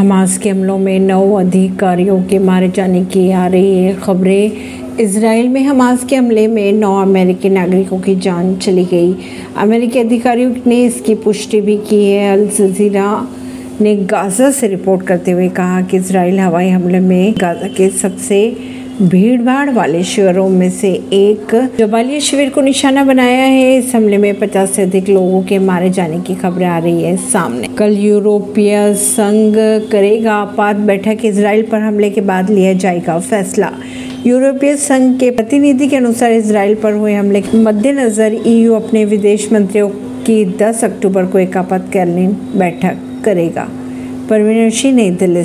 Hamas के हमलों में 9 अधिकारियों के मारे जाने की आ रही है खबरें। इसराइल में हमास के हमले में 9 अमेरिकी नागरिकों की जान चली गई। अमेरिकी अधिकारियों ने इसकी पुष्टि भी की है। अलजज़ीरा ने गाज़ा से रिपोर्ट करते हुए कहा कि इसराइल हवाई हमले में गाज़ा के सबसे भीड़भाड़ वाले शहरों में से एक जवालिया शिविर को निशाना बनाया है। इस हमले में 50 से अधिक लोगों के मारे जाने की खबरें आ रही है सामने। कल यूरोपीय संघ करेगा आपात बैठक, इजराइल पर हमले के बाद लिया जाएगा फैसला। यूरोपीय संघ के प्रतिनिधि के अनुसार इजराइल पर हुए हमले के मद्देनजर EU अपने विदेश मंत्रियों की 10 अक्टूबर को एक आपातकालीन बैठक करेगा। परवीन सिंह, नई दिल्ली।